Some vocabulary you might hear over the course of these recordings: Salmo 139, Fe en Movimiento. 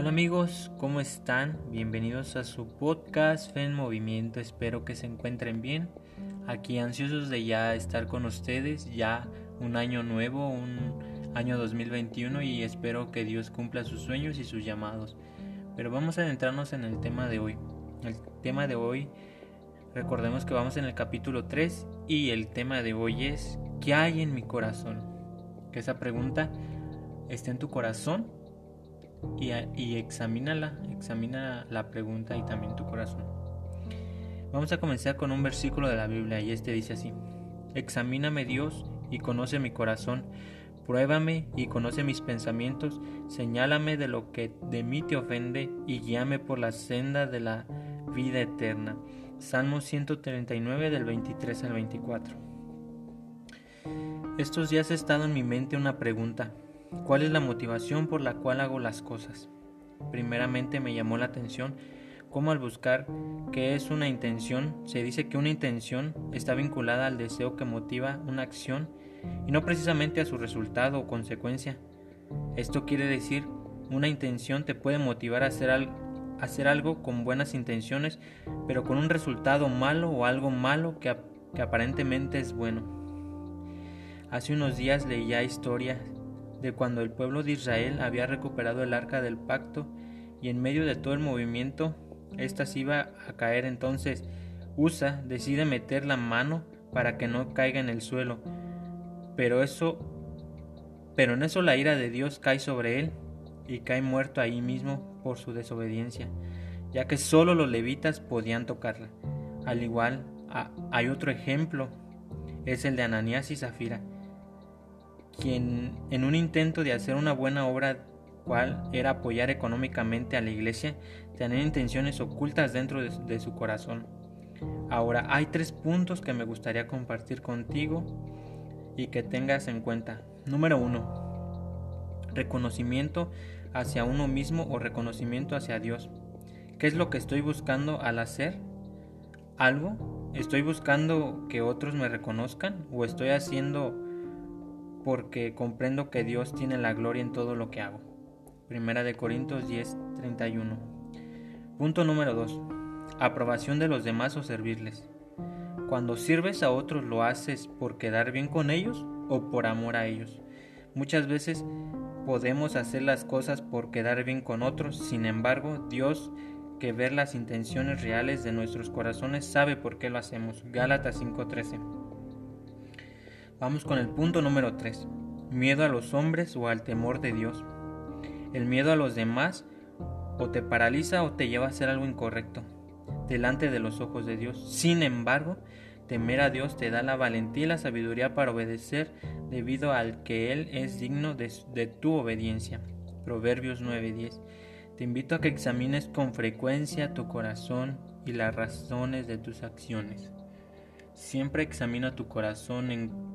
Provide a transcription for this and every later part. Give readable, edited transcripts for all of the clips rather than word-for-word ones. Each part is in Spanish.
Hola amigos, ¿cómo están? Bienvenidos a su podcast Fe en Movimiento, espero que se encuentren bien. Aquí ansiosos de ya estar con ustedes, ya un año nuevo, un año 2021, y espero que Dios cumpla sus sueños y sus llamados. Pero vamos a adentrarnos en el tema de hoy. El tema de hoy, recordemos que vamos en el capítulo 3 y el tema de hoy es ¿qué hay en mi corazón? Que esa pregunta esté en tu corazón. Y examina la pregunta y también tu corazón. Vamos a comenzar con un versículo de la Biblia y este dice así: Examíname Dios y conoce mi corazón, pruébame y conoce mis pensamientos, señálame de lo que de mí te ofende y guíame por la senda de la vida eterna. Salmo 139 del 23 al 24. Estos días ha estado en mi mente una pregunta: ¿cuál es la motivación por la cual hago las cosas? Primeramente me llamó la atención cómo al buscar qué es una intención, se dice que una intención está vinculada al deseo que motiva una acción y no precisamente a su resultado o consecuencia. Esto quiere decir, una intención te puede motivar a hacer algo con buenas intenciones, pero con un resultado malo o algo malo que aparentemente es bueno. Hace unos días leía historias de cuando el pueblo de Israel había recuperado el arca del pacto y en medio de todo el movimiento ésta se iba a caer. Entonces Usa decide meter la mano para que no caiga en el suelo, pero en eso la ira de Dios cae sobre él y cae muerto ahí mismo por su desobediencia, ya que solo los levitas podían tocarla. Al igual hay otro ejemplo, es el de Ananías y Zafira, quien en un intento de hacer una buena obra, cual era apoyar económicamente a la iglesia, tenían intenciones ocultas dentro de su corazón. Ahora hay 3 puntos que me gustaría compartir contigo y que tengas en cuenta. Número 1. Reconocimiento hacia uno mismo o reconocimiento hacia Dios. ¿Qué es lo que estoy buscando al hacer algo? ¿Estoy buscando que otros me reconozcan o estoy haciendo porque comprendo que Dios tiene la gloria en todo lo que hago? Primera de Corintios 10:31. Punto número 2. Aprobación de los demás o servirles. Cuando sirves a otros, ¿lo haces por quedar bien con ellos o por amor a ellos? Muchas veces podemos hacer las cosas por quedar bien con otros, sin embargo, Dios, que ve las intenciones reales de nuestros corazones, sabe por qué lo hacemos. Gálatas 5:13. Vamos con el punto número 3, miedo a los hombres o al temor de Dios. El miedo a los demás o te paraliza o te lleva a hacer algo incorrecto delante de los ojos de Dios. Sin embargo, temer a Dios te da la valentía y la sabiduría para obedecer debido al que Él es digno de tu obediencia. Proverbios 9:10. Te invito a que examines con frecuencia tu corazón y las razones de tus acciones. Siempre examina tu corazón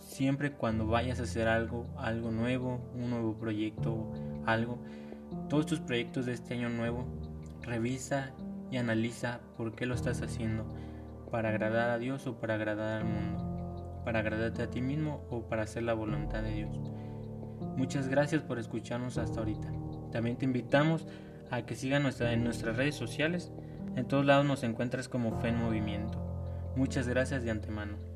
siempre cuando vayas a hacer algo nuevo, un nuevo proyecto, todos tus proyectos de este año nuevo, revisa y analiza por qué lo estás haciendo, para agradar a Dios o para agradar al mundo, para agradarte a ti mismo o para hacer la voluntad de Dios. Muchas gracias por escucharnos hasta ahorita. También te invitamos a que sigas en nuestras redes sociales, en todos lados nos encuentras como Fe en Movimiento. Muchas gracias de antemano.